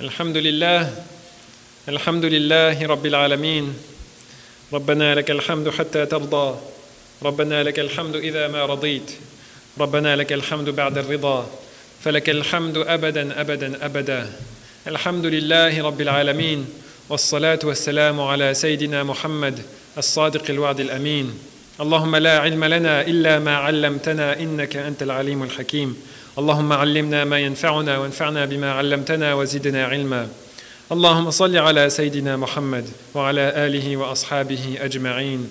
Alhamdulillah, Rabbil Alameen. Rabbana lakal hamdu hatta tarda. Rabbana lakal hamdu idha ma radit. Rabbana lakal hamdu ba'da rida. Falakal hamdu abadan abada. Alhamdulillah, Rabbil Alameen. والصلاة والسلام على سيدنا محمد الصادق الوعد الأمين اللهم لا علم لنا إلا ما علمتنا إنك أنت العليم الحكيم اللهم علمنا ما ينفعنا وانفعنا بما علمتنا وزدنا علما اللهم صل على سيدنا محمد وعلى آله وأصحابه أجمعين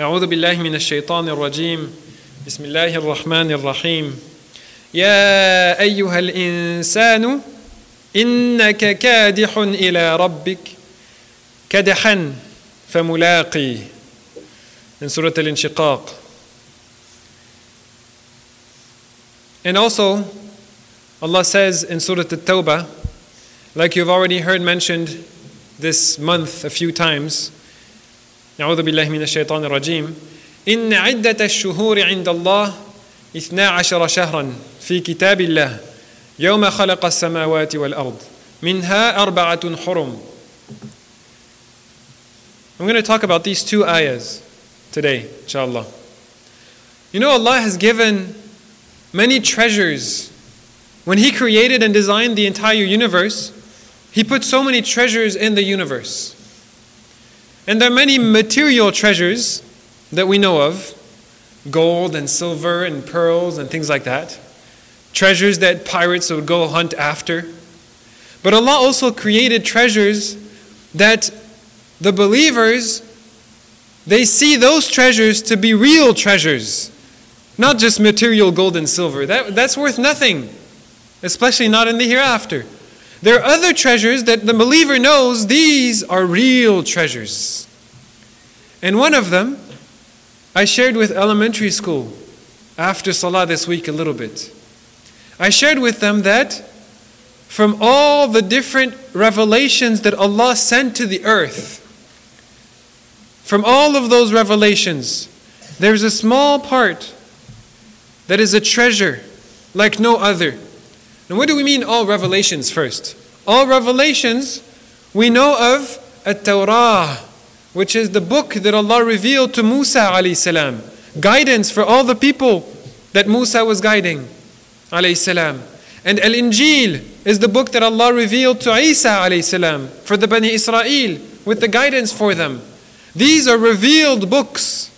أعوذ بالله من الشيطان الرجيم بسم الله الرحمن الرحيم يا أيها الإنسان إنك كادح إلى ربك كدحا فملاقي in Surah Al-Inshiqaq. And also, Allah says in Surah At-Tawbah, like you've already heard mentioned this month a few times, أعوذ بالله من الشيطان الرجيم إن عدة الشهور عند الله 12 شهرا في كتاب الله يوم خلق السماوات والأرض منها 4 حرم. I'm going to talk about these two ayahs today, inshallah. You know, Allah has given many treasures. When He created and designed the entire universe, He put so many treasures in the universe. And there are many material treasures that we know of, gold and silver and pearls and things like that. Treasures that pirates would go hunt after. But Allah also created treasures that the believers, they see those treasures to be real treasures, not just material gold and silver. That's worth nothing, especially not in the hereafter. There are other treasures that the believer knows these are real treasures. And one of them, I shared with elementary school after Salah this week a little bit. I shared with them that from all the different revelations that Allah sent to the earth, from all of those revelations, there's a small part that is a treasure like no other. And what do we mean all revelations first? All revelations we know of at-Tawrah, which is the book that Allah revealed to Musa alayhi salam. Guidance for all the people that Musa was guiding. And Al-Injil is the book that Allah revealed to Isa for the Bani Israel with the guidance for them. These are revealed books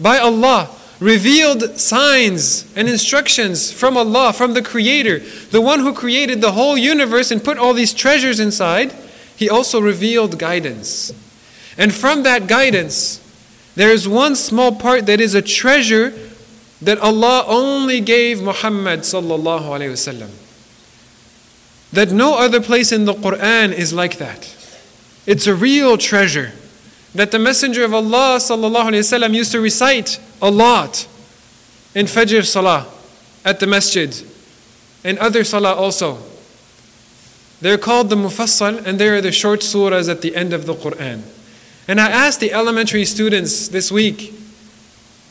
by Allah, revealed signs and instructions from Allah, from the Creator. The one who created the whole universe and put all these treasures inside, He also revealed guidance. And from that guidance, there is one small part that is a treasure that Allah only gave Muhammad sallallahu alayhi wasallam. That no other place in the Quran is like that. It's a real treasure that the Messenger of Allah sallallahu alayhi wasallam used to recite a lot in Fajr Salah at the Masjid and other Salah also. They're called the Mufassal, and they are the short surahs at the end of the Quran. And I asked the elementary students this week,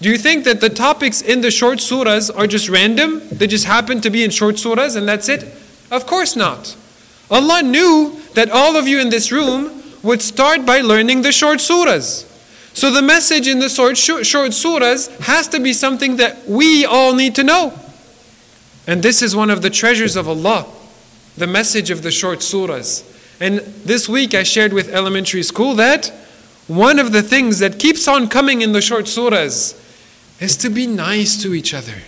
do you think that the topics in the short surahs are just random? They just happen to be in short surahs and that's it? Of course not. Allah knew that all of you in this room would start by learning the short surahs. So the message in the short surahs has to be something that we all need to know. And this is one of the treasures of Allah, the message of the short surahs. And this week I shared with elementary school that one of the things that keeps on coming in the short surahs is to be nice to each other,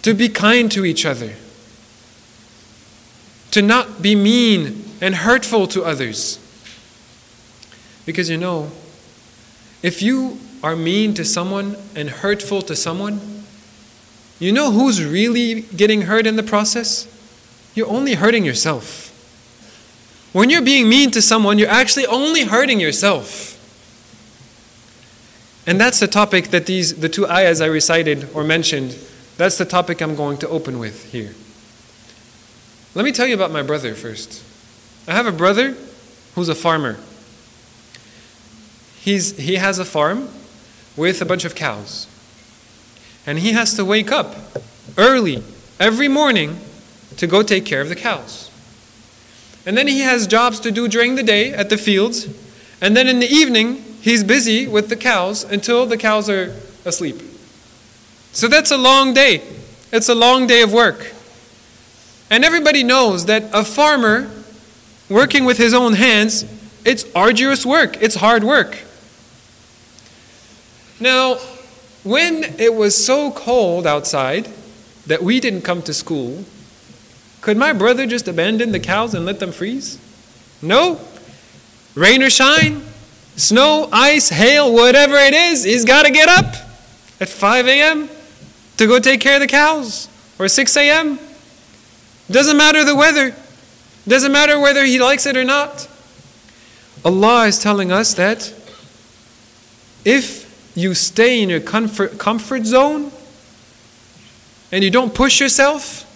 to be kind to each other, to not be mean and hurtful to others. Because you know, if you are mean to someone and hurtful to someone, you know who's really getting hurt in the process? You're only hurting yourself. When you're being mean to someone, you're actually only hurting yourself. And that's the topic that the two ayahs I recited or mentioned, that's the topic I'm going to open with here. Let me tell you about my brother first. I have a brother who's a farmer. He has a farm with a bunch of cows. And he has to wake up early every morning to go take care of the cows. And then he has jobs to do during the day at the fields. And then in the evening, he's busy with the cows until the cows are asleep. So that's a long day. It's a long day of work. And everybody knows that a farmer working with his own hands, it's arduous work. It's hard work. Now, when it was so cold outside that we didn't come to school, could my brother just abandon the cows and let them freeze? No. Rain or shine, snow, ice, hail, whatever it is, he's got to get up at 5 a.m. to go take care of the cows, or 6 a.m. Doesn't matter the weather. Doesn't matter whether he likes it or not. Allah is telling us that if you stay in your comfort zone and you don't push yourself,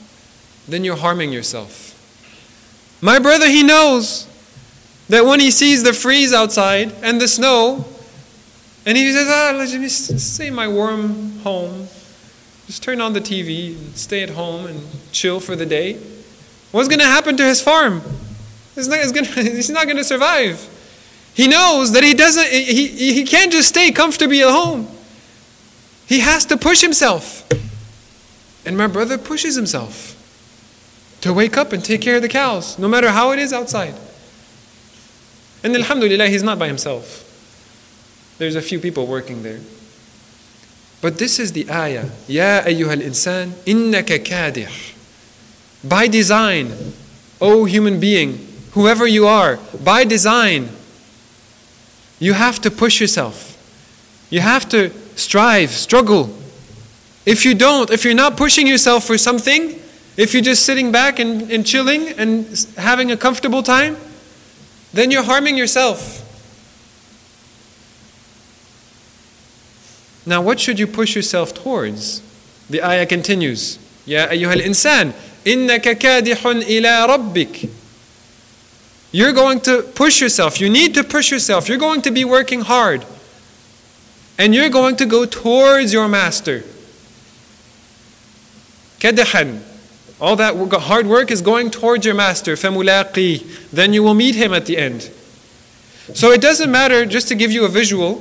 then you're harming yourself. My brother, he knows that when he sees the freeze outside and the snow, and he says, let me stay in my warm home. Just turn on the TV and stay at home and chill for the day. What's going to happen to his farm? He's not going to survive. He knows that he can't just stay comfortably at home. He has to push himself. And my brother pushes himself to wake up and take care of the cows, no matter how it is outside. And alhamdulillah, he's not by himself. There's a few people working there. But this is the ayah. Ya ayyuhal insan, innaka kadir. By design, O human being, whoever you are, by design, you have to push yourself. You have to strive, struggle. If you don't, if you're not pushing yourself for something, if you're just sitting back and chilling and having a comfortable time, then you're harming yourself. Now, what should you push yourself towards? The ayah continues. Ya ayyuhal insan, innaka kadihun ila rabbik. You're going to push yourself. You need to push yourself. You're going to be working hard. And you're going to go towards your master. Kadahan. All that hard work is going towards your master. فَمُلَاقِي. Then you will meet him at the end. So it doesn't matter, just to give you a visual,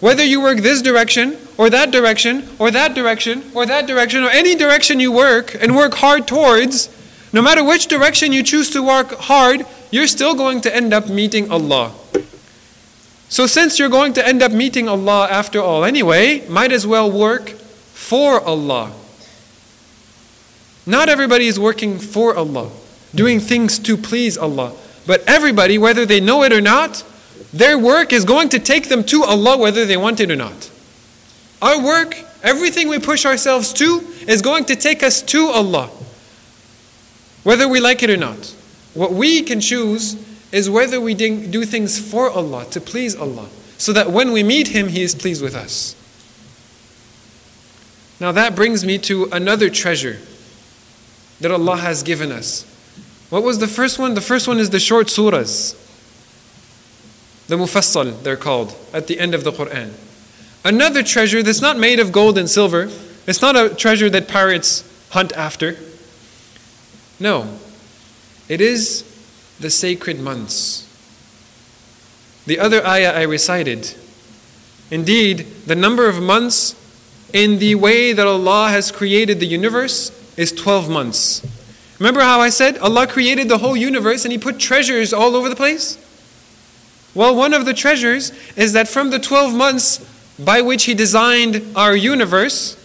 whether you work this direction, or that direction, or that direction, or that direction, or any direction you work and work hard towards, no matter which direction you choose to work hard, you're still going to end up meeting Allah. So since you're going to end up meeting Allah after all anyway, might as well work for Allah. Not everybody is working for Allah, doing things to please Allah. But everybody, whether they know it or not, their work is going to take them to Allah whether they want it or not. Our work, everything we push ourselves to, is going to take us to Allah, whether we like it or not. What we can choose is whether we do things for Allah, to please Allah, so that when we meet Him, He is pleased with us. Now that brings me to another treasure that Allah has given us. What was the first one? The first one is the short surahs. The Mufassal, they're called, at the end of the Quran. Another treasure that's not made of gold and silver. It's not a treasure that pirates hunt after. No. It is the sacred months. The other ayah I recited. Indeed, the number of months in the way that Allah has created the universe is 12 months. Remember how I said Allah created the whole universe and He put treasures all over the place? Well, one of the treasures is that from the 12 months by which He designed our universe,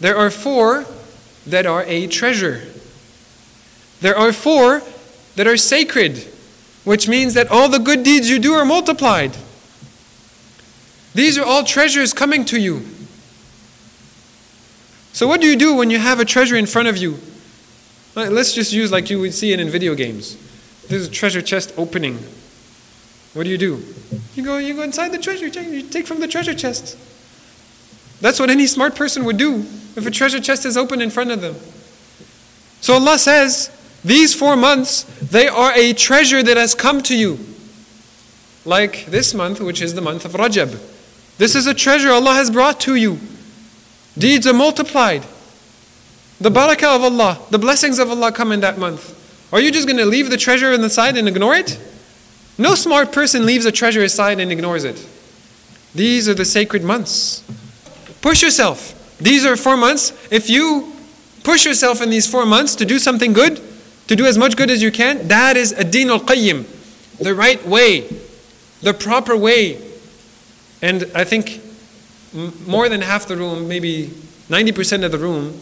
there are 4 that are a treasure. There are 4 that are sacred, which means that all the good deeds you do are multiplied. These are all treasures coming to you. So what do you do when you have a treasure in front of you? Let's just use like you would see it in video games. There's a treasure chest opening. What do? You go inside the treasure chest. You take from the treasure chest. That's what any smart person would do if a treasure chest is open in front of them. So Allah says, these 4 months, they are a treasure that has come to you. Like this month, which is the month of Rajab. This is a treasure Allah has brought to you. Deeds are multiplied. The barakah of Allah, the blessings of Allah come in that month. Are you just going to leave the treasure on the side and ignore it? No smart person leaves a treasure aside and ignores it. These are the sacred months. Push yourself. These are 4 months. If you push yourself in these 4 months to do something good, to do as much good as you can, that is ad-din al-qayyim, the right way, the proper way. And I think more than half the room, maybe 90% of the room,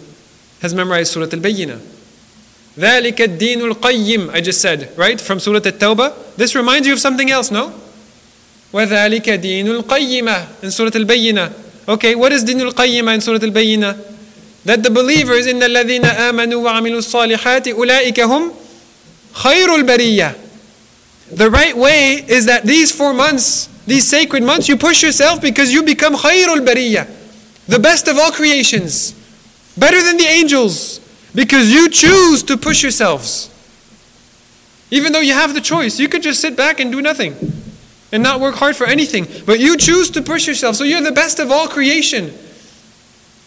has memorized Surah Al-Bayyina. ذَلِكَ الدِّينُ الْقَيِّمُ, I just said, right? From Surah At-Tawbah. This reminds you of something else, no? وَذَلِكَ دِينُ الْقَيِّمَ in Surah Al-Bayyina. Okay, what is دِينُ الْقَيِّمَ in Surah Al-Bayyina? That the believers, إِنَّ الَّذِينَ آمَنُوا وَعَمِلُوا الصَّالِحَاتِ أُولَٰئِكَ هُمْ خَيْرُ الْبَرِيَّةِ. The right way is that these 4 months, these sacred months, you push yourself because you become خَيْرُ الْبَرِيَّةِ, the best of all creations, better than the angels, because you choose to push yourselves. Even though you have the choice, you could just sit back and do nothing and not work hard for anything, but you choose to push yourself, so you're the best of all creation.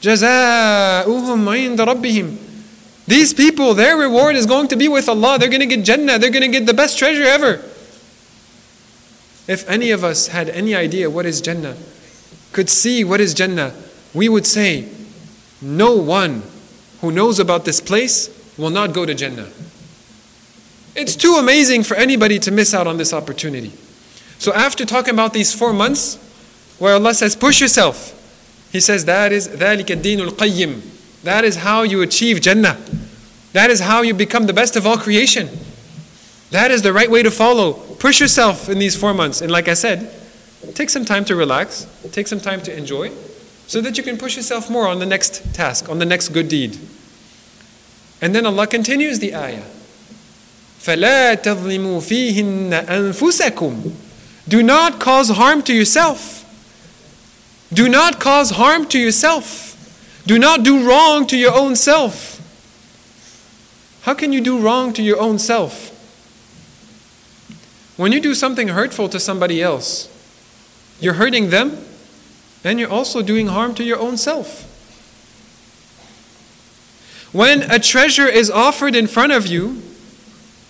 جَزَاؤُهُمْ عِنْدَ رَبِّهِمْ. These people, their reward is going to be with Allah. They're going to get Jannah. They're going to get the best treasure ever. If any of us had any idea what is Jannah, could see what is Jannah, we would say, no one who knows about this place will not go to Jannah. It's too amazing for anybody to miss out on this opportunity. So after talking about these 4 months, where Allah says, push yourself, He says that is ذَلِكَ الدِّينُ الْقَيِّمُ. That is how you achieve Jannah. That is how you become the best of all creation. That is the right way to follow. Push yourself in these 4 months. And like I said, take some time to relax. Take some time to enjoy, so that you can push yourself more on the next task, on the next good deed. And then Allah continues the ayah. فَلَا تَظْلِمُوا فِيهِنَّ أَنفُسَكُمْ. Do not cause harm to yourself. Do not cause harm to yourself. Do not do wrong to your own self. How can you do wrong to your own self? When you do something hurtful to somebody else, you're hurting them and you're also doing harm to your own self. When a treasure is offered in front of you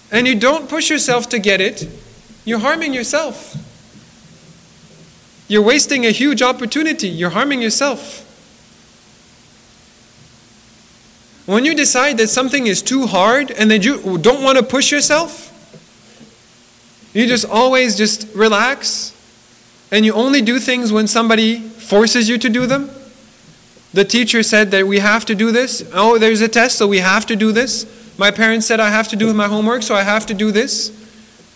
and you don't push yourself to get it, you're harming yourself. You're wasting a huge opportunity. You're harming yourself. When you decide that something is too hard and that you don't want to push yourself, you just always just relax and you only do things when somebody forces you to do them. The teacher said that we have to do this. Oh, there's a test, so we have to do this. My parents said I have to do my homework, so I have to do this.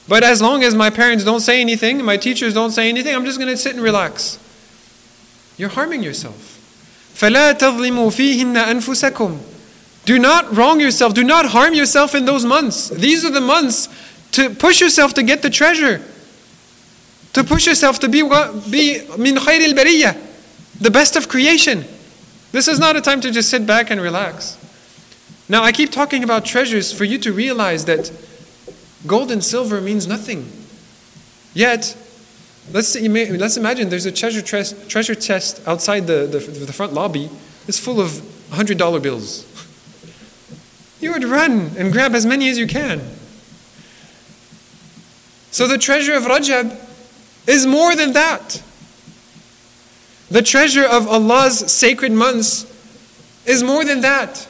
But as long as my parents don't say anything, my teachers don't say anything, I'm just going to sit and relax. You're harming yourself. فَلَا تَظْلِمُوا فِيهِنَّ أَنفُسَكُمْ. Do not wrong yourself. Do not harm yourself in those months. These are the months to push yourself to get the treasure. To push yourself to be min khairil bariyah, the best of creation. This is not a time to just sit back and relax. Now I keep talking about treasures for you to realize that gold and silver means nothing. Yet, let's imagine there's a treasure chest outside the front lobby. It's full of $100 bills. You would run and grab as many as you can. So the treasure of Rajab is more than that. The treasure of Allah's sacred months is more than that,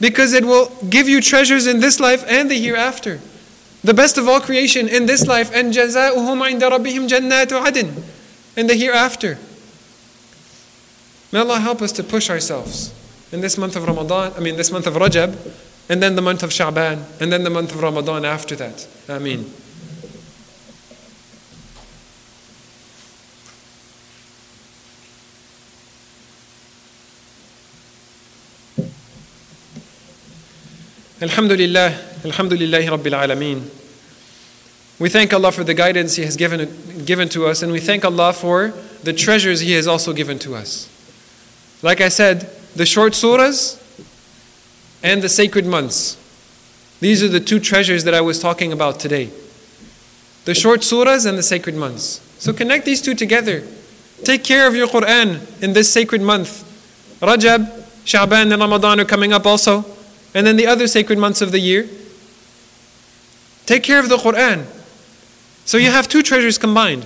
because it will give you treasures in this life and the hereafter. The best of all creation in this life, and جَزَاؤُهُمْ عِنْدَ رَبِّهِمْ جَنَّاتُ عَدْنٍ, in the hereafter. May Allah help us to push ourselves in this month of Ramadan, this month of Rajab, and then the month of Sha'ban, and then the month of Ramadan after that. Ameen. Alhamdulillah Rabbil Alameen. We thank Allah for the guidance He has given to us, and we thank Allah for the treasures He has also given to us. Like I said, the short surahs and the sacred months. These are the two treasures that I was talking about today. The short surahs and the sacred months. So connect these two together. Take care of your Quran in this sacred month. Rajab, Sha'ban and Ramadan are coming up also. And then the other sacred months of the year. Take care of the Qur'an. So you have two treasures combined.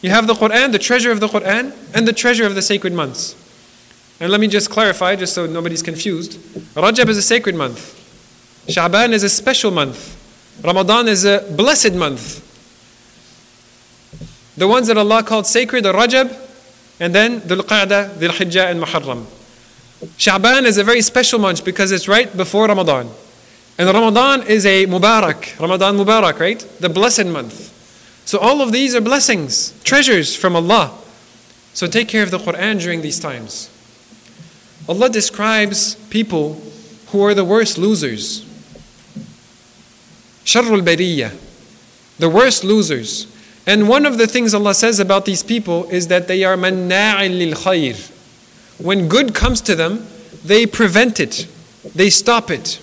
You have the Qur'an, the treasure of the Qur'an, and the treasure of the sacred months. And let me just clarify, just so nobody's confused. Rajab is a sacred month. Sha'ban is a special month. Ramadan is a blessed month. The ones that Allah called sacred are Rajab, and then Dhul-Qa'dah, Dhul-Hijjah, and Muharram. Sha'ban is a very special month because it's right before Ramadan. And Ramadan is a Mubarak, Ramadan Mubarak, right? The blessed month. So all of these are blessings, treasures from Allah. So take care of the Qur'an during these times. Allah describes people who are the worst losers. Sharrul Bariya, the worst losers. And one of the things Allah says about these people is that they are Manna'il khair. When good comes to them, they prevent it. They stop it.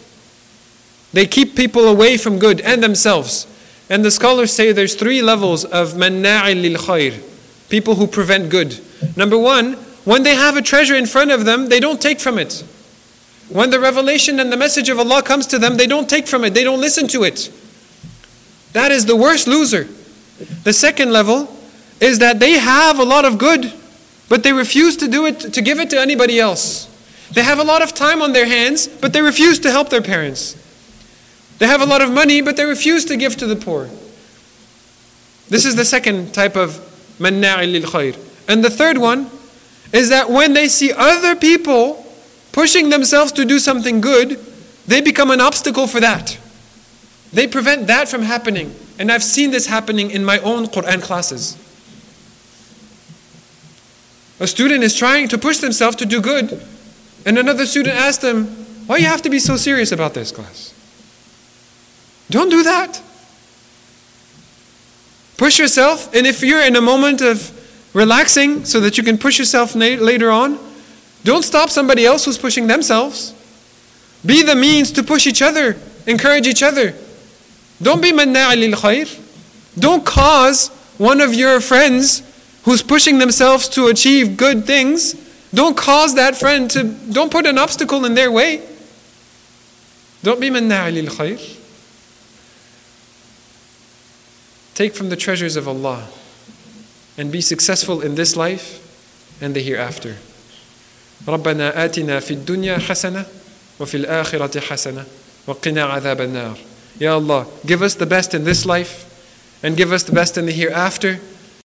They keep people away from good and themselves. And the scholars say there's three levels of Manna'il khair, people who prevent good. Number one, when they have a treasure in front of them, they don't take from it. When the revelation and the message of Allah comes to them, they don't take from it. They don't listen to it. That is the worst loser. The second level is that they have a lot of good, but they refuse to do it, to give it to anybody else. They have a lot of time on their hands, but they refuse to help their parents. They have a lot of money, but they refuse to give to the poor. This is the second type of Manna'il lil khair. And the third one is that when they see other people pushing themselves to do something good, they become an obstacle for that. They prevent that from happening. And I've seen this happening in my own Qur'an classes. A student is trying to push themselves to do good, and another student asks them, "Why do you have to be so serious about this class? Don't do that. Push yourself, and if you're in a moment of relaxing so that you can push yourself later on, don't stop somebody else who's pushing themselves. Be the means to push each other, encourage each other. Don't be manna'il khair. Don't cause one of your friends who's pushing themselves to achieve good things, don't cause that friend to, don't put an obstacle in their way. Don't be manna'il khair. Take from the treasures of Allah and be successful in this life and the hereafter. Rabbana atina fid dunya hasana wa fil akhirati hasana wa qina adhab an-nar. Ya Allah, give us the best in this life and give us the best in the hereafter.